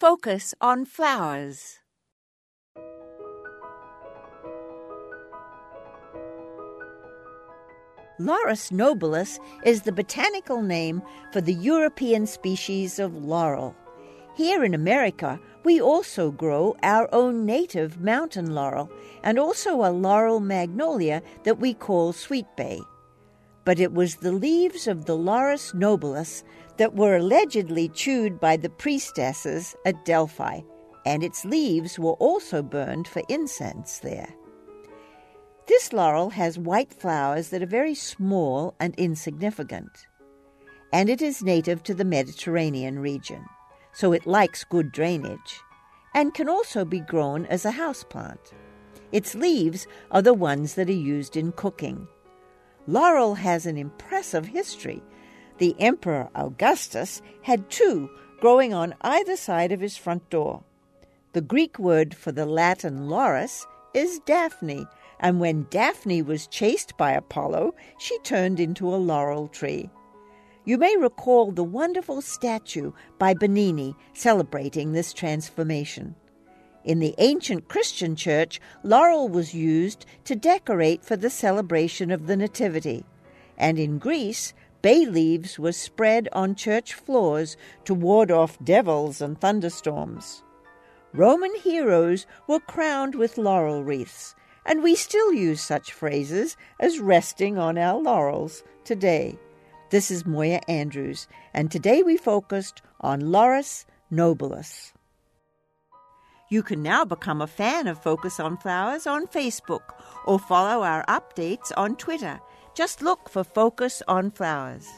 Focus on flowers. Laurus nobilis is the botanical name for the European species of laurel. Here in America, we also grow our own native mountain laurel and also a laurel magnolia that we call sweet bay. But it was the leaves of the Laurus nobilis that were allegedly chewed by the priestesses at Delphi, and its leaves were also burned for incense there. This laurel has white flowers that are very small and insignificant, and it is native to the Mediterranean region, so it likes good drainage, and can also be grown as a houseplant. Its leaves are the ones that are used in cooking. Laurel has an impressive history. The Emperor Augustus had two growing on either side of his front door. The Greek word for the Latin laurus is Daphne, and when Daphne was chased by Apollo, she turned into a laurel tree. You may recall the wonderful statue by Bernini celebrating this transformation. In the ancient Christian church, laurel was used to decorate for the celebration of the Nativity, and in Greece, bay leaves were spread on church floors to ward off devils and thunderstorms. Roman heroes were crowned with laurel wreaths, and we still use such phrases as resting on our laurels today. This is Moya Andrews, and today we focused on Laurus nobilis. You can now become a fan of Focus on Flowers on Facebook or follow our updates on Twitter. Just look for Focus on Flowers.